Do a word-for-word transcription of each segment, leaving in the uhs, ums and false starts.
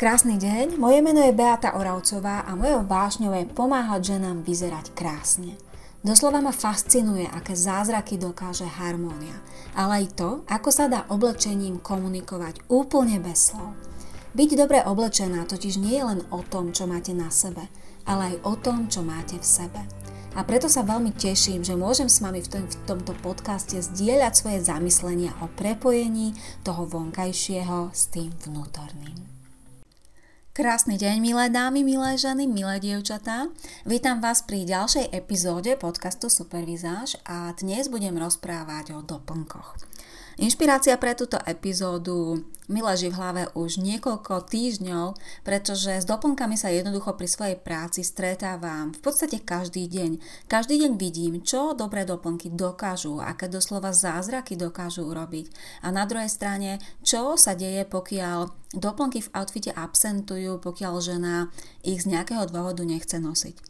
Krásny deň, moje meno je Beata Oravcová a mojou vášňou je pomáhať ženám vyzerať krásne. Doslova ma fascinuje, aké zázraky dokáže harmónia, ale aj to, ako sa dá oblečením komunikovať úplne bez slov. Byť dobre oblečená totiž nie je len o tom, čo máte na sebe, ale aj o tom, čo máte v sebe. A preto sa veľmi teším, že môžem s vami v, tom, v tomto podcaste zdieľať svoje zamyslenia o prepojení toho vonkajšieho s tým vnútorným. Krásny deň, milé dámy, milé ženy, milé dievčatá. Vítam vás pri ďalšej epizóde podcastu Supervizáž a dnes budem rozprávať o doplnkoch. Inšpirácia pre túto epizódu mi leží v hlave už niekoľko týždňov, pretože s doplnkami sa jednoducho pri svojej práci stretávam v podstate každý deň. Každý deň vidím, čo dobré doplnky dokážu, aké doslova zázraky dokážu urobiť. A na druhej strane, čo sa deje, pokiaľ doplnky v outfite absentujú, pokiaľ žena ich z nejakého dôvodu nechce nosiť.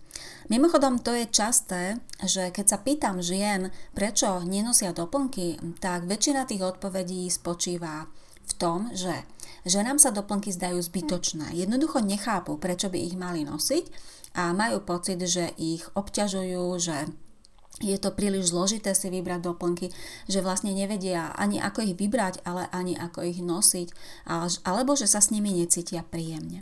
Mimochodom, to je časté, že keď sa pýtam žien, prečo nenosia doplnky, tak väčšina tých odpovedí spočíva v tom, že ženám sa doplnky zdajú zbytočné. Jednoducho nechápu, prečo by ich mali nosiť a majú pocit, že ich obťažujú, že je to príliš zložité si vybrať doplnky, že vlastne nevedia ani ako ich vybrať, ale ani ako ich nosiť, alebo že sa s nimi necítia príjemne.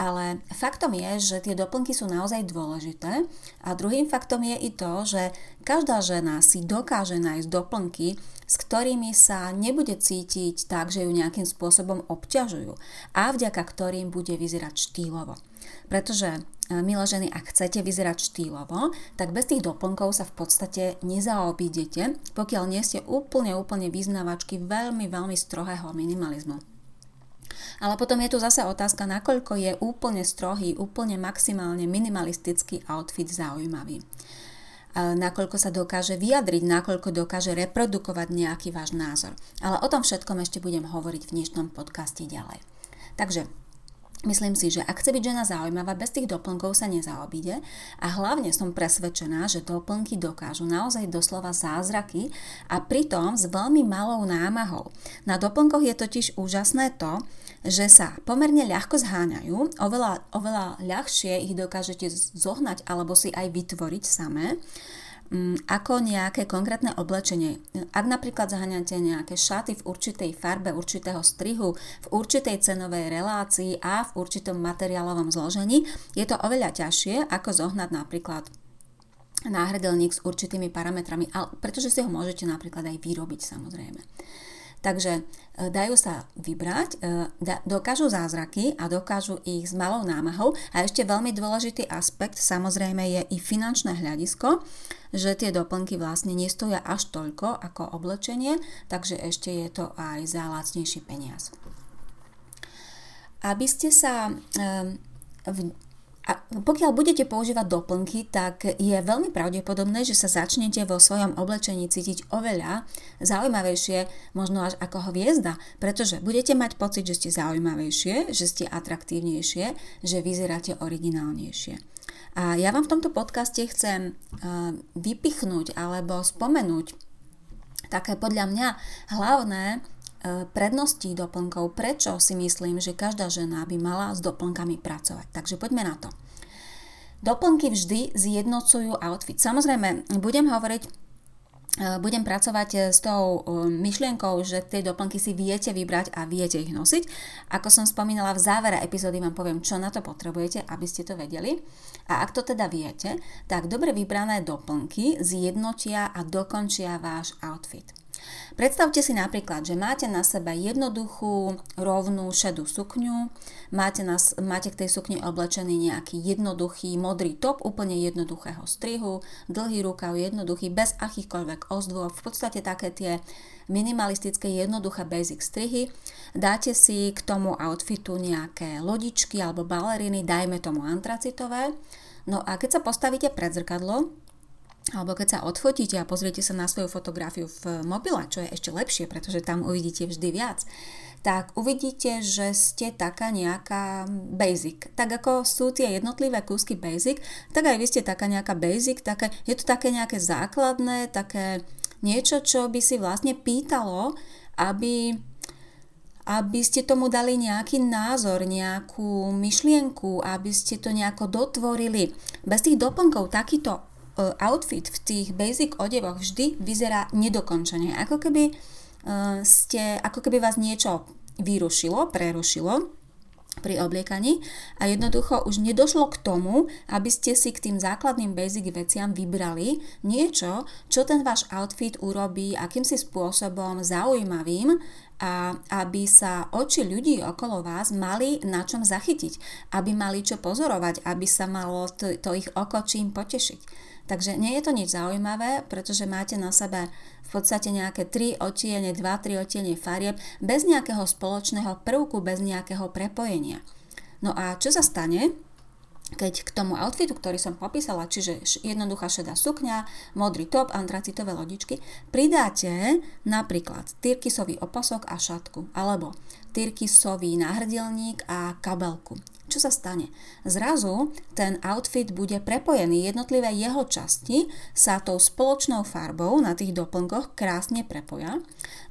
Ale faktom je, že tie doplnky sú naozaj dôležité a druhým faktom je i to, že každá žena si dokáže nájsť doplnky, s ktorými sa nebude cítiť tak, že ju nejakým spôsobom obťažujú a vďaka ktorým bude vyzerať štýlovo. Pretože, milé ženy, ak chcete vyzerať štýlovo, tak bez tých doplnkov sa v podstate nezaobídete, pokiaľ nie ste úplne, úplne vyznavačky veľmi, veľmi strohého minimalizmu. Ale potom je tu zase otázka, nakoľko je úplne strohý, úplne maximálne minimalistický outfit zaujímavý. Nakoľko sa dokáže vyjadriť, nakoľko dokáže reprodukovať nejaký váš názor. Ale o tom všetkom ešte budem hovoriť v dnešnom podcaste ďalej. Takže myslím si, že ak chce byť žena zaujímavá, bez tých doplnkov sa nezaobíde a hlavne som presvedčená, že doplnky dokážu naozaj doslova zázraky a pritom s veľmi malou námahou. Na doplnkoch je totiž úžasné to, že sa pomerne ľahko zháňajú, oveľa, oveľa ľahšie ich dokážete zohnať alebo si aj vytvoriť samé, ako nejaké konkrétne oblečenie. Ak napríklad zaháňate nejaké šaty v určitej farbe, určitého strihu, v určitej cenovej relácii a v určitom materiálovom zložení, je to oveľa ťažšie, ako zohnať napríklad náhrdelník s určitými parametrami, pretože si ho môžete napríklad aj vyrobiť samozrejme. Takže dajú sa vybrať, dokážu zázraky a dokážu ich s malou námahou a ešte veľmi dôležitý aspekt samozrejme je i finančné hľadisko, že tie doplnky vlastne nestoja až toľko ako oblečenie, takže ešte je to aj za lacnejší peniaz. Aby ste sa... Um, A pokiaľ budete používať doplnky, tak je veľmi pravdepodobné, že sa začnete vo svojom oblečení cítiť oveľa zaujímavejšie, možno až ako hviezda, pretože budete mať pocit, že ste zaujímavejšie, že ste atraktívnejšie, že vyzeráte originálnejšie. A ja vám v tomto podcaste chcem vypichnúť alebo spomenúť také podľa mňa hlavné predností doplnkov, prečo si myslím, že každá žena by mala s doplnkami pracovať. Takže poďme na to. Doplnky vždy zjednocujú outfit. Samozrejme, budem hovoriť, budem pracovať s tou myšlienkou, že tie doplnky si viete vybrať a viete ich nosiť. Ako som spomínala, v závere epizódy vám poviem, čo na to potrebujete, aby ste to vedeli. A ak to teda viete, tak dobre vybrané doplnky zjednotia a dokončia váš outfit. Predstavte si napríklad, že máte na sebe jednoduchú, rovnú, šedú sukňu, máte, na, máte k tej sukni oblečený nejaký jednoduchý modrý top úplne jednoduchého strihu, dlhý rukav jednoduchý, bez akýchkoľvek ozdôb, v podstate také tie minimalistické, jednoduché basic strihy. Dáte si k tomu outfitu nejaké lodičky alebo baleriny, dajme tomu antracitové. No a keď sa postavíte pred zrkadlo, alebo keď sa odfotíte a pozriete sa na svoju fotografiu v mobile, čo je ešte lepšie, pretože tam uvidíte vždy viac, tak uvidíte, že ste taká nejaká basic. Tak ako sú tie jednotlivé kúsky basic, tak aj vy ste taká nejaká basic, také, je to také nejaké základné, také niečo, čo by si vlastne pýtalo, aby... aby ste tomu dali nejaký názor, nejakú myšlienku, aby ste to nejako dotvorili. Bez tých doplnkov takýto outfit v tých basic odevoch vždy vyzerá nedokončene. Ako keby ste, ako keby vás niečo vyrušilo, prerušilo pri obliekaní a jednoducho už nedošlo k tomu, aby ste si k tým základným basic veciam vybrali niečo, čo ten váš outfit urobí akýmsi spôsobom zaujímavým a aby sa oči ľudí okolo vás mali na čom zachytiť, aby mali čo pozorovať, aby sa malo to, to ich oko čím potešiť. Takže nie je to nič zaujímavé, pretože máte na sebe v podstate nejaké tri odtiene, dva, tri odtiene farieb, bez nejakého spoločného prvku, bez nejakého prepojenia. No a čo sa stane, keď k tomu outfitu, ktorý som popísala, čiže jednoduchá šedá sukňa, modrý top, antracitové lodičky, pridáte napríklad tyrkysový opasok a šatku, alebo tyrkysový náhrdelník a kabelku. Čo sa stane? Zrazu ten outfit bude prepojený, jednotlivé jeho časti sa tou spoločnou farbou na tých doplnkoch krásne prepoja.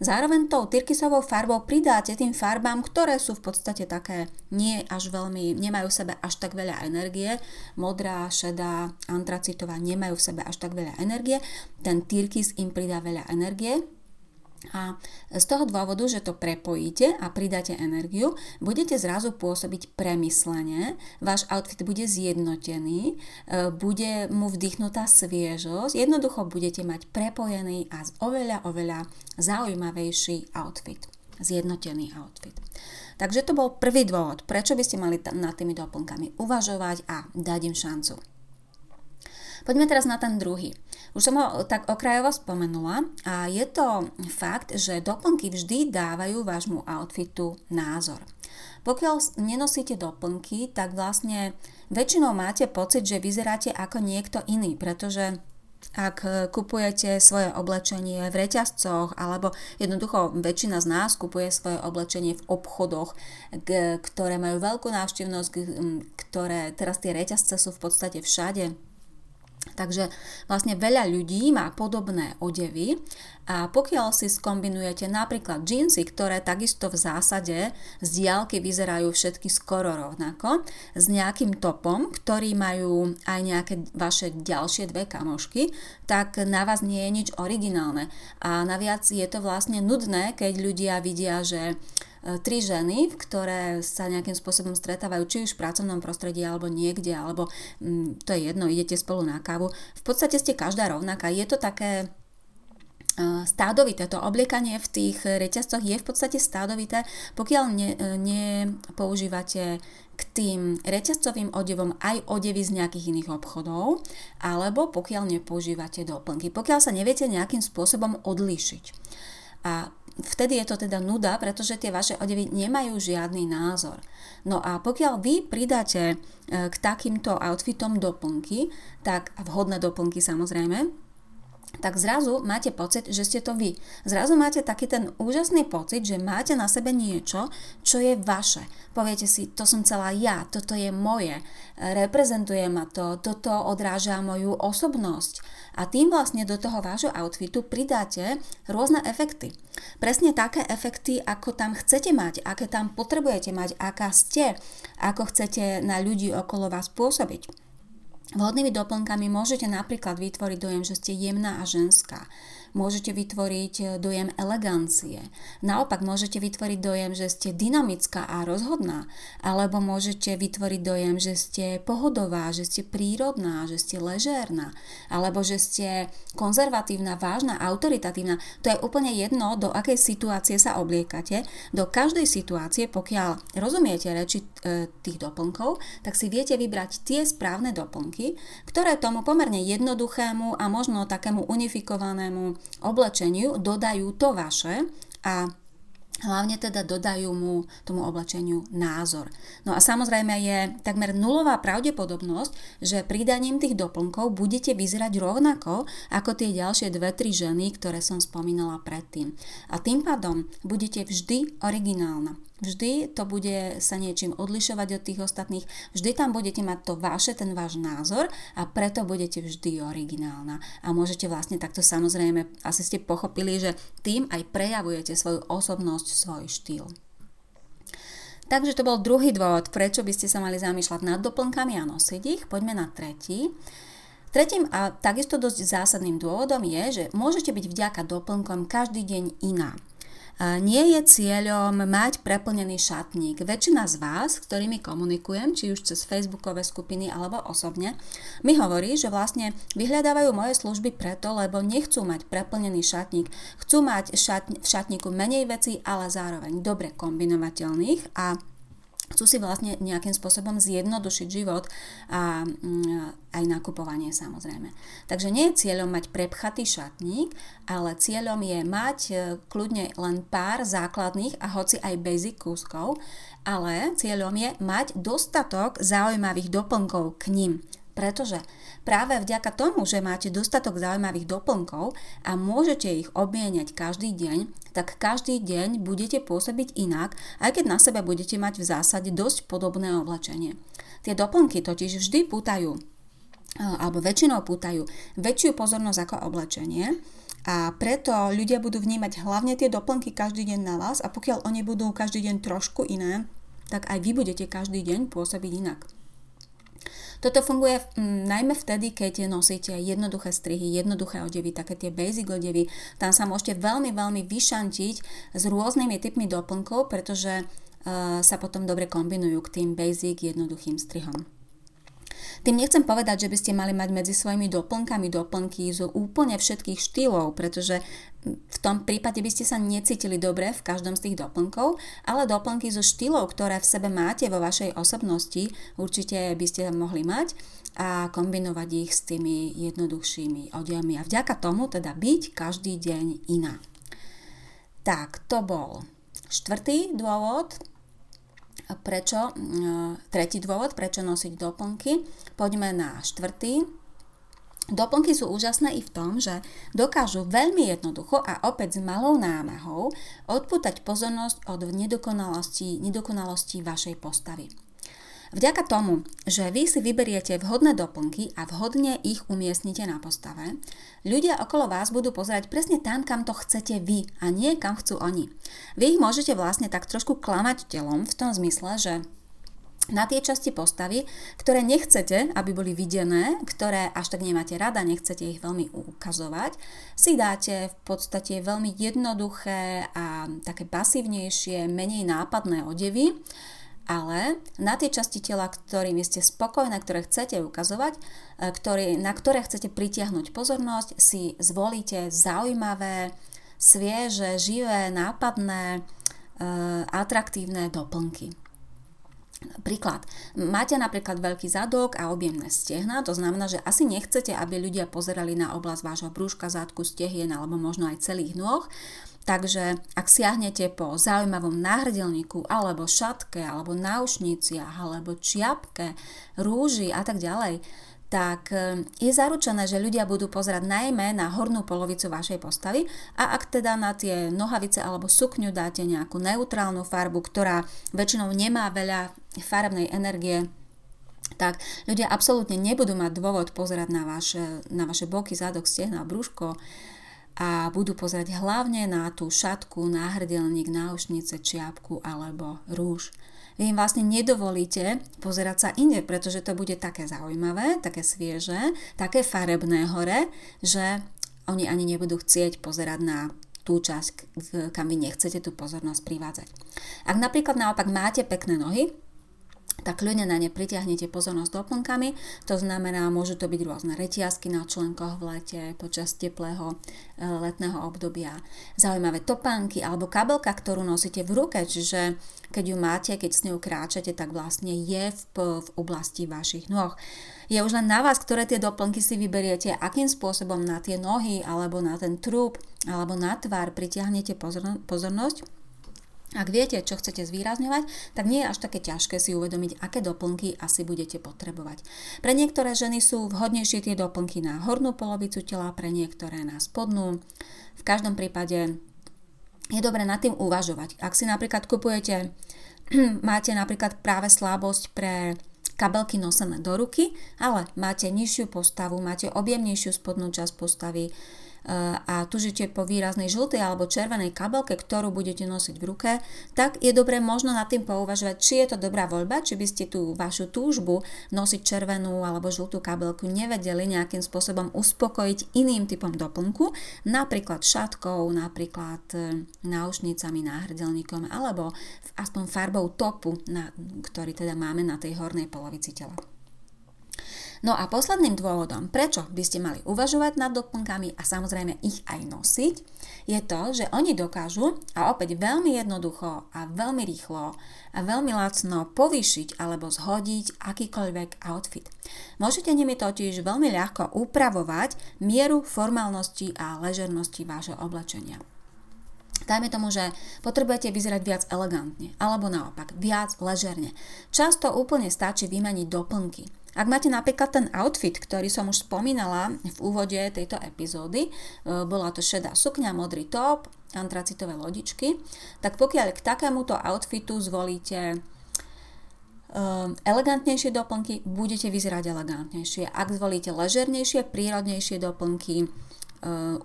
Zároveň tou tyrkysovou farbou pridáte tým farbám, ktoré sú v podstate také nie až veľmi, nemajú v sebe až tak veľa energie. Modrá, šedá, antracitová nemajú v sebe až tak veľa energie. Ten tyrkys im pridá veľa energie. A z toho dôvodu, že to prepojíte a pridáte energiu, budete zrazu pôsobiť premyslene, váš outfit bude zjednotený, bude mu vdychnutá sviežosť, jednoducho budete mať prepojený a oveľa, oveľa zaujímavejší outfit, zjednotený outfit. Takže to bol prvý dôvod, prečo by ste mali t- nad tými doplnkami uvažovať a dať im šancu. Poďme teraz na ten druhý. Už som ho tak okrajovo spomenula a je to fakt, že doplnky vždy dávajú vášmu outfitu názor. Pokiaľ nenosíte doplnky, tak vlastne väčšinou máte pocit, že vyzeráte ako niekto iný, pretože ak kupujete svoje oblečenie v reťazcoch, alebo jednoducho väčšina z nás kupuje svoje oblečenie v obchodoch, k- ktoré majú veľkú návštevnosť, k- ktoré teraz tie reťazce sú v podstate všade. Takže vlastne veľa ľudí má podobné odevy a pokiaľ si skombinujete napríklad džínsy, ktoré takisto v zásade z diaľky vyzerajú všetky skoro rovnako, s nejakým topom, ktorý majú aj nejaké vaše ďalšie dve kamošky, tak na vás nie je nič originálne. A naviac je to vlastne nudné, keď ľudia vidia, že tri ženy, ktoré sa nejakým spôsobom stretávajú, či už v pracovnom prostredí alebo niekde, alebo to je jedno, idete spolu na kávu. V podstate ste každá rovnaká. Je to také stádovité, to obliekanie v tých reťazcoch je v podstate stádovité, pokiaľ nepoužívate ne k tým reťazcovým odevom aj odevy z nejakých iných obchodov, alebo pokiaľ nepoužívate doplnky, pokiaľ sa neviete nejakým spôsobom odlíšiť. A vtedy je to teda nuda, pretože tie vaše odevy nemajú žiadny názor. No a pokiaľ vy pridáte k takýmto outfitom doplnky, tak vhodné doplnky samozrejme, tak zrazu máte pocit, že ste to vy. Zrazu máte taký ten úžasný pocit, že máte na sebe niečo, čo je vaše. Poviete si, to som celá ja, toto je moje, reprezentuje ma to, toto odráža moju osobnosť. A tým vlastne do toho vášho outfitu pridáte rôzne efekty. Presne také efekty, ako tam chcete mať, aké tam potrebujete mať, aká ste, ako chcete na ľudí okolo vás pôsobiť. Vhodnými doplnkami môžete napríklad vytvoriť dojem, že ste jemná a ženská. Môžete vytvoriť dojem elegancie. Naopak môžete vytvoriť dojem, že ste dynamická a rozhodná. Alebo môžete vytvoriť dojem, že ste pohodová, že ste prírodná, že ste ležérna. Alebo že ste konzervatívna, vážna, autoritatívna. To je úplne jedno, do akej situácie sa obliekate. Do každej situácie, pokiaľ rozumiete reči tých doplnkov, tak si viete vybrať tie správne doplnky, ktoré tomu pomerne jednoduchému a možno takému unifikovanému oblečeniu dodajú to vaše a hlavne teda dodajú mu tomu oblečeniu názor. No a samozrejme je takmer nulová pravdepodobnosť, že pridaním tých doplnkov budete vyzerať rovnako ako tie ďalšie dve, tri ženy, ktoré som spomínala predtým. A tým pádom budete vždy originálna. Vždy to bude sa niečím odlišovať od tých ostatných, vždy tam budete mať to vaše, ten váš názor a preto budete vždy originálna. A môžete vlastne takto samozrejme, asi ste pochopili, že tým aj prejavujete svoju osobnosť, svoj štýl. Takže to bol druhý dôvod, prečo by ste sa mali zamýšľať nad doplnkami a nosiť ich. Poďme na tretí. Tretím a takisto dosť zásadným dôvodom je, že môžete byť vďaka doplnkom každý deň iná. Nie je cieľom mať preplnený šatník. Väčšina z vás, s ktorými komunikujem, či už cez facebookové skupiny alebo osobne, mi hovorí, že vlastne vyhľadávajú moje služby preto, lebo nechcú mať preplnený šatník. Chcú mať šatn- v šatníku menej vecí, ale zároveň dobre kombinovateľných a chcú si vlastne nejakým spôsobom zjednodušiť život a mm, aj nakupovanie samozrejme. Takže nie je cieľom mať prepchatý šatník, ale cieľom je mať e, kľudne len pár základných a hoci aj basic kúskov, ale cieľom je mať dostatok zaujímavých doplnkov k nim. Pretože práve vďaka tomu, že máte dostatok zaujímavých doplnkov a môžete ich obmieniať každý deň, tak každý deň budete pôsobiť inak, aj keď na sebe budete mať v zásade dosť podobné oblečenie. Tie doplnky totiž vždy pútajú, alebo väčšinou pútajú väčšiu pozornosť ako oblečenie a preto ľudia budú vnímať hlavne tie doplnky každý deň na vás a pokiaľ oni budú každý deň trošku iné, tak aj vy budete každý deň pôsobiť inak. Toto funguje mm, najmä vtedy, keď nosíte jednoduché strihy, jednoduché odevy, také tie basic odevy. Tam sa môžete veľmi, veľmi vyšantiť s rôznymi typmi doplnkov, pretože e, sa potom dobre kombinujú k tým basic jednoduchým strihom. Tým nechcem povedať, že by ste mali mať medzi svojimi doplnkami doplnky z úplne všetkých štýlov, pretože v tom prípade by ste sa necítili dobre v každom z tých doplnkov, ale doplnky zo štýlov, ktoré v sebe máte vo vašej osobnosti, určite by ste mohli mať a kombinovať ich s tými jednoduchšími odevmi a vďaka tomu teda byť každý deň iná. Tak, to bol štvrtý dôvod. Prečo? Tretí dôvod, prečo nosiť doplnky. Poďme na štvrtý. Doplnky sú úžasné i v tom, že dokážu veľmi jednoducho a opäť s malou námahou odpútať pozornosť od nedokonalosti, nedokonalosti vašej postavy. Vďaka tomu, že vy si vyberiete vhodné doplnky a vhodne ich umiestnite na postave, ľudia okolo vás budú pozerať presne tam, kam to chcete vy a nie kam chcú oni. Vy ich môžete vlastne tak trošku klamať telom v tom zmysle, že na tie časti postavy, ktoré nechcete, aby boli videné, ktoré až tak nemáte rada, nechcete ich veľmi ukazovať, si dáte v podstate veľmi jednoduché a také pasívnejšie, menej nápadné odevy, ale na tie časti tela, ktorými ste spokojné, ktoré chcete ukazovať, ktorý, na ktoré chcete pritiahnuť pozornosť, si zvolíte zaujímavé, svieže, živé, nápadné, e, atraktívne doplnky. Príklad. Máte napríklad veľký zadok a objemné stehná, to znamená, že asi nechcete, aby ľudia pozerali na oblasť vášho brúška, zadku, stehien alebo možno aj celých nôh. Takže ak siahnete po zaujímavom náhrdelníku, alebo šatke, alebo náušniciach, alebo čiapke, rúži a tak ďalej, tak je zaručené, že ľudia budú pozerať najmä na hornú polovicu vašej postavy a ak teda na tie nohavice alebo sukňu dáte nejakú neutrálnu farbu, ktorá väčšinou nemá veľa farebnej energie, tak ľudia absolútne nebudú mať dôvod pozerať na vaše, na vaše boky, zadok, stehná, brúško, a budú pozerať hlavne na tú šatku, náhrdelník, náušnice, čiapku alebo rúž. Vy im vlastne nedovolíte pozerať sa inde, pretože to bude také zaujímavé, také svieže, také farebné hore, že oni ani nebudú chcieť pozerať na tú časť, kam vy nechcete tú pozornosť privádzať. Ak napríklad naopak máte pekné nohy, tak ľudia na ne pritiahnete pozornosť doplnkami, to znamená, môžu to byť rôzne retiazky na členkoch v lete, počas teplého e, letného obdobia, zaujímavé topánky alebo kabelka, ktorú nosíte v ruke, čiže keď ju máte, keď s ňou kráčate, tak vlastne je v, v oblasti vašich nôh. Je už len na vás, ktoré tie doplnky si vyberiete, akým spôsobom na tie nohy, alebo na ten trup, alebo na tvár pritiahnete pozorno, pozornosť. Ak viete, čo chcete zvýrazňovať, tak nie je až také ťažké si uvedomiť, aké doplnky asi budete potrebovať. Pre niektoré ženy sú vhodnejšie tie doplnky na hornú polovicu tela, pre niektoré na spodnú. V každom prípade je dobré nad tým uvažovať. Ak si napríklad kupujete, máte napríklad práve slabosť pre kabelky nosené do ruky, ale máte nižšiu postavu, máte objemnejšiu spodnú časť postavy, a tužite po výraznej žltej alebo červenej kabelke, ktorú budete nosiť v ruke, tak je dobré možno nad tým pouvažovať, či je to dobrá voľba, či by ste tú vašu túžbu nosiť červenú alebo žltú kabelku nevedeli nejakým spôsobom uspokojiť iným typom doplnku, napríklad šatkou, napríklad náušnicami, náhrdelníkom alebo aspoň farbou topu, na, ktorý teda máme na tej hornej polovici tela. No a posledným dôvodom, prečo by ste mali uvažovať nad doplnkami a samozrejme ich aj nosiť, je to, že oni dokážu a opäť veľmi jednoducho a veľmi rýchlo a veľmi lacno povýšiť alebo zhodiť akýkoľvek outfit. Môžete nimi totiž veľmi ľahko upravovať mieru formálnosti a ležernosti vášho oblečenia. Dajme tomu, že potrebujete vyzerať viac elegantne, alebo naopak, viac ležerne. Často úplne stačí vymeniť doplnky. Ak máte napríklad ten outfit, ktorý som už spomínala v úvode tejto epizódy, bola to šedá sukňa, modrý top, antracitové lodičky, tak pokiaľ k takémuto outfitu zvolíte elegantnejšie doplnky, budete vyzerať elegantnejšie. Ak zvolíte ležernejšie, prírodnejšie doplnky,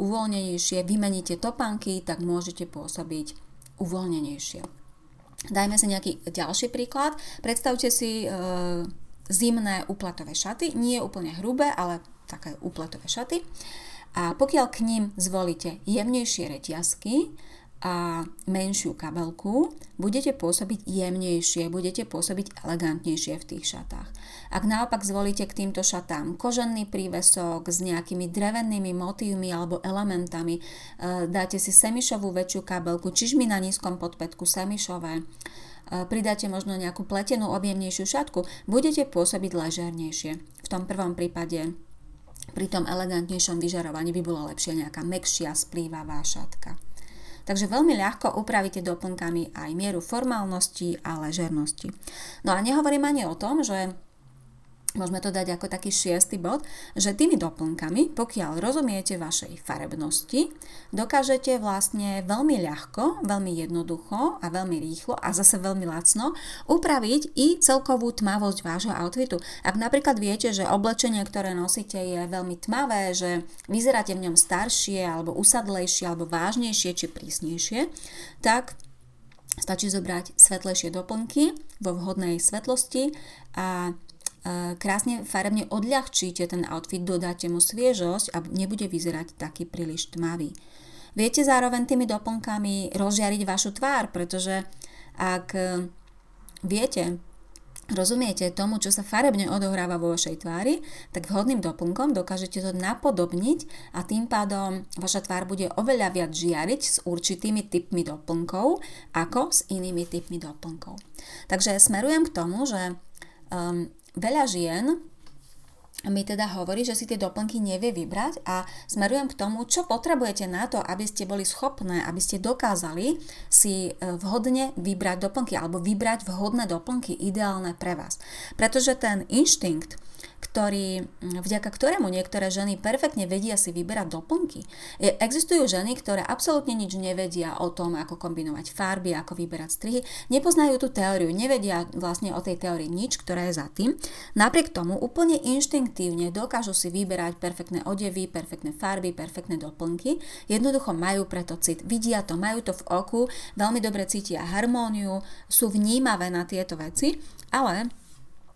uvoľnenejšie, vymeníte topánky, tak môžete pôsobiť uvoľnenejšie. Dajme si nejaký ďalší príklad. Predstavte si e, zimné úplatové šaty, nie úplne hrubé, ale také úplatové šaty. A pokiaľ k nim zvolíte jemnejšie reťazky a menšiu kabelku, budete pôsobiť jemnejšie, budete pôsobiť elegantnejšie v tých šatách. Ak naopak zvolíte k týmto šatám kožený prívesok s nejakými drevennými motívmi alebo elementami, dáte si semišovú väčšiu kabelku, čižmy na nízkom podpätku semišové, pridáte možno nejakú pletenú objemnejšiu šatku, budete pôsobiť ležernejšie. V tom prvom prípade pri tom elegantnejšom vyžarovaní by bola lepšia nejaká mäkšia, splývavá šatka. Takže veľmi ľahko upravíte doplnkami aj mieru formálnosti a ležernosti. No a nehovorím ani o tom, že môžeme to dať ako taký šiestý bod, že tými doplnkami, pokiaľ rozumiete vašej farebnosti, dokážete vlastne veľmi ľahko, veľmi jednoducho a veľmi rýchlo a zase veľmi lacno upraviť i celkovú tmavosť vášho outfitu. Ak napríklad viete, že oblečenie, ktoré nosíte, je veľmi tmavé, že vyzeráte v ňom staršie alebo usadlejšie alebo vážnejšie či prísnejšie, tak stačí zobrať svetlejšie doplnky vo vhodnej svetlosti a krásne farebne odľahčíte ten outfit, dodáte mu sviežosť a nebude vyzerať taký príliš tmavý. Viete zároveň tými doplnkami rozžiariť vašu tvár, pretože ak viete, rozumiete tomu, čo sa farebne odohráva vo vašej tvári, tak vhodným doplnkom dokážete to napodobniť a tým pádom vaša tvár bude oveľa viac žiariť s určitými typmi doplnkov ako s inými typmi doplnkov. Takže smerujem k tomu, že um, veľa žien mi teda hovorí, že si tie doplnky nevie vybrať a smerujem k tomu, čo potrebujete na to, aby ste boli schopné, aby ste dokázali si vhodne vybrať doplnky alebo vybrať vhodné doplnky ideálne pre vás. Pretože ten inštinkt, ktorý, vďaka ktorému niektoré ženy perfektne vedia si vyberať doplnky. Existujú ženy, ktoré absolútne nič nevedia o tom, ako kombinovať farby, ako vyberať strihy, nepoznajú tú teóriu, nevedia vlastne o tej teórii nič, ktorá je za tým. Napriek tomu úplne inštinktívne dokážu si vyberať perfektné odevy, perfektné farby, perfektné doplnky. Jednoducho majú preto cit, vidia to, majú to v oku, veľmi dobre cítia harmóniu, sú vnímavé na tieto veci, ale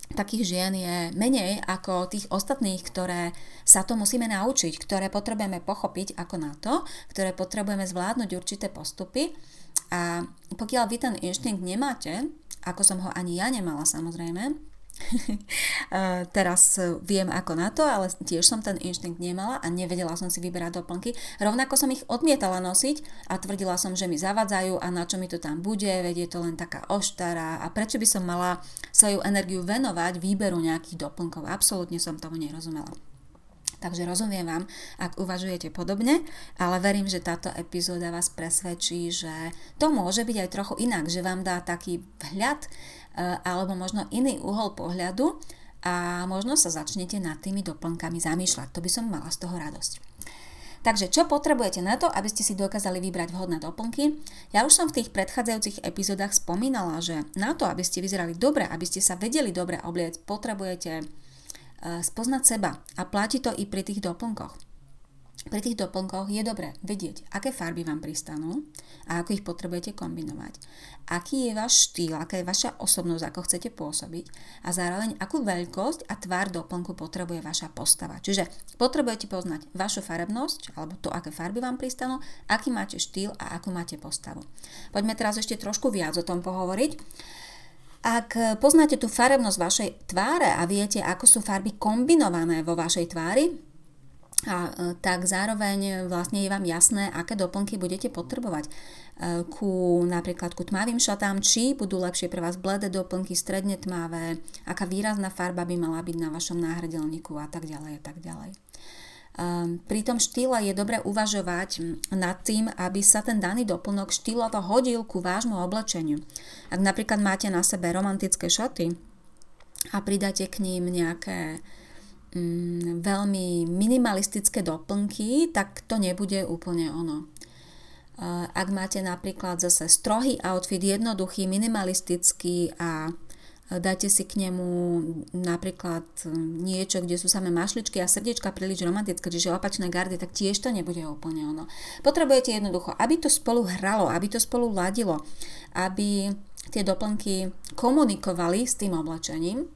takých žien je menej ako tých ostatných, ktoré sa to musíme naučiť, ktoré potrebujeme pochopiť ako na to, ktoré potrebujeme zvládnuť určité postupy. A pokiaľ vy ten inštinkt nemáte, ako som ho ani ja nemala samozrejme, teraz viem ako na to, ale tiež som ten inštinkt nemala a nevedela som si vyberať doplnky, rovnako som ich odmietala nosiť a tvrdila som, že mi zavadzajú a na čo mi to tam bude, veď je to len taká oštara a prečo by som mala svoju energiu venovať výberu nejakých doplnkov, absolútne som tomu nerozumela. Takže rozumiem vám, ak uvažujete podobne, ale verím, že táto epizóda vás presvedčí, že to môže byť aj trochu inak, že vám dá taký vhľad alebo možno iný uhol pohľadu a možno sa začnete nad tými doplnkami zamýšľať. To by som mala z toho radosť. Takže čo potrebujete na to, aby ste si dokázali vybrať vhodné doplnky? Ja už som v tých predchádzajúcich epizódach spomínala, že na to, aby ste vyzerali dobre, aby ste sa vedeli dobre obliecť, potrebujete spoznať seba a platí to i pri tých doplnkoch. Pri tých doplnkoch je dobré vedieť, aké farby vám pristanú a ako ich potrebujete kombinovať. Aký je váš štýl, aká je vaša osobnosť, ako chcete pôsobiť a zároveň akú veľkosť a tvár doplnku potrebuje vaša postava. Čiže potrebujete poznať vašu farebnosť alebo to, aké farby vám pristanú, aký máte štýl a akú máte postavu. Poďme teraz ešte trošku viac o tom pohovoriť. Ak poznáte tú farebnosť vašej tváre a viete, ako sú farby kombinované vo vašej tvári, a tak zároveň vlastne je vám jasné, aké doplnky budete potrebovať ku napríklad ku tmavým šatám, či budú lepšie pre vás bledé doplnky, stredne tmavé, aká výrazná farba by mala byť na vašom náhrdelníku a tak ďalej a tak ďalej. Pri tom štýle je dobré uvažovať nad tým, aby sa ten daný doplnok štýlovo hodil ku vášmu oblečeniu. Ak napríklad máte na sebe romantické šaty a pridáte k ním nejaké mm, veľmi minimalistické doplnky, tak to nebude úplne ono. Ak máte napríklad zase strohý outfit, jednoduchý, minimalistický a dáte si k nemu napríklad niečo, kde sú samé mašličky a srdiečka príliš romantické, čiže opačné gardy, tak tiež to nebude úplne ono. Potrebujete jednoducho, aby to spolu hralo, aby to spolu ladilo, aby tie doplnky komunikovali s tým oblečením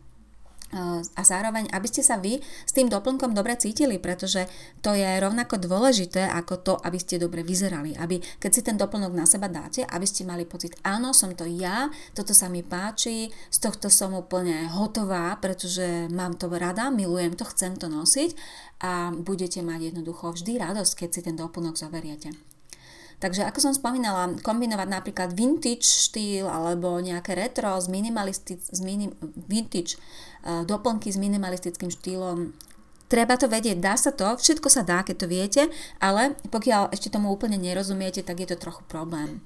a zároveň, aby ste sa vy s tým doplnkom dobre cítili, pretože to je rovnako dôležité ako to, aby ste dobre vyzerali, aby keď si ten doplnok na seba dáte, aby ste mali pocit, áno, som to ja, toto sa mi páči, z tohto som úplne hotová, pretože mám to rada, milujem to, chcem to nosiť a budete mať jednoducho vždy radosť, keď si ten doplnok zoberiete. Takže ako som spomínala, kombinovať napríklad vintage štýl alebo nejaké retro s minimalistic, s minim, vintage doplnky s minimalistickým štýlom. Treba to vedieť, dá sa to, všetko sa dá, keď to viete, ale pokiaľ ešte tomu úplne nerozumiete, tak je to trochu problém.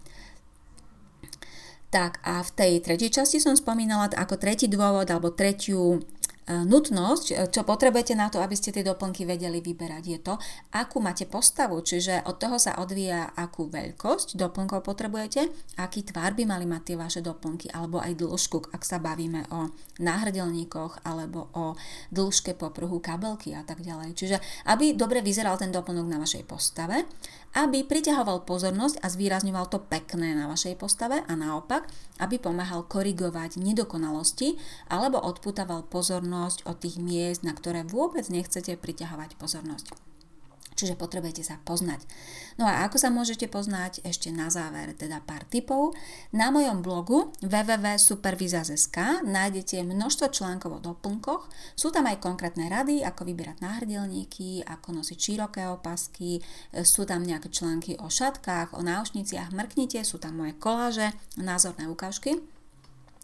Tak a v tej tretej časti som spomínala ako tretí dôvod alebo tretiu nutnosť, čo potrebujete na to, aby ste tie doplnky vedeli vyberať, je to, akú máte postavu, čiže od toho sa odvíja, akú veľkosť doplnkov potrebujete, aký tvar by mali mať tie vaše doplnky, alebo aj dĺžku, ak sa bavíme o náhrdelníkoch, alebo o dĺžke popruhu kabelky a tak ďalej. Čiže aby dobre vyzeral ten doplnok na vašej postave, aby priťahoval pozornosť a zvýrazňoval to pekné na vašej postave a naopak, aby pomáhal korigovať nedokonalosti alebo odpútaval pozornosť od tých miest, na ktoré vôbec nechcete priťahovať pozornosť. Čiže potrebujete sa poznať. No a ako sa môžete poznať? Ešte na záver teda pár tipov. Na mojom blogu w w w bodka supervizaz bodka es ka nájdete množstvo článkov o doplnkoch. Sú tam aj konkrétne rady, ako vyberať náhrdelníky, ako nosiť široké opasky, sú tam nejaké články o šatkách, o náušniciach, mrknite, sú tam moje koláže, názorné ukážky.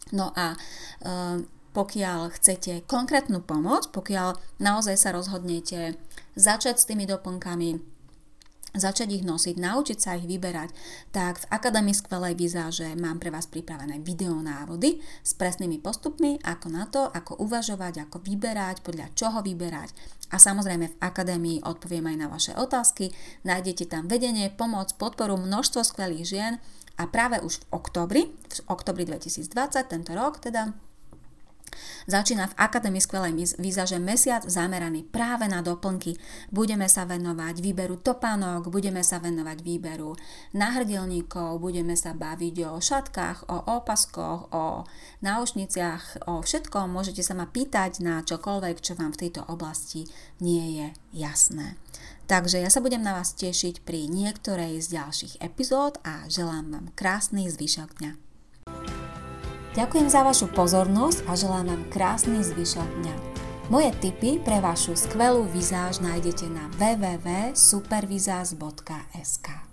No a e, Pokiaľ chcete konkrétnu pomoc, pokiaľ naozaj sa rozhodnete začať s tými doplnkami, začať ich nosiť, naučiť sa ich vyberať, tak v Akadémii Skvelej Vizáže mám pre vás pripravené videonávody s presnými postupmi, ako na to, ako uvažovať, ako vyberať, podľa čoho vyberať. A samozrejme v Akadémii odpoviem aj na vaše otázky, nájdete tam vedenie, pomoc, podporu, množstvo skvelých žien a práve už v októbri, v októbri dvetisícdvadsať, tento rok teda, začína v Akadémii Skvelej Vizáže mesiac zameraný práve na doplnky. Budeme sa venovať výberu topánok, budeme sa venovať výberu náhrdelníkov, budeme sa baviť o šatkách, o opaskoch, o náušniciach, o všetkom. Môžete sa ma pýtať na čokoľvek, čo vám v tejto oblasti nie je jasné. Takže ja sa budem na vás tešiť pri niektorej z ďalších epizód a želám vám krásny zvyšok dňa. Ďakujem za vašu pozornosť a želám vám krásny zvyšok dňa. Moje tipy pre vašu skvelú vizáž nájdete na w w w bodka supervizaz bodka es ka.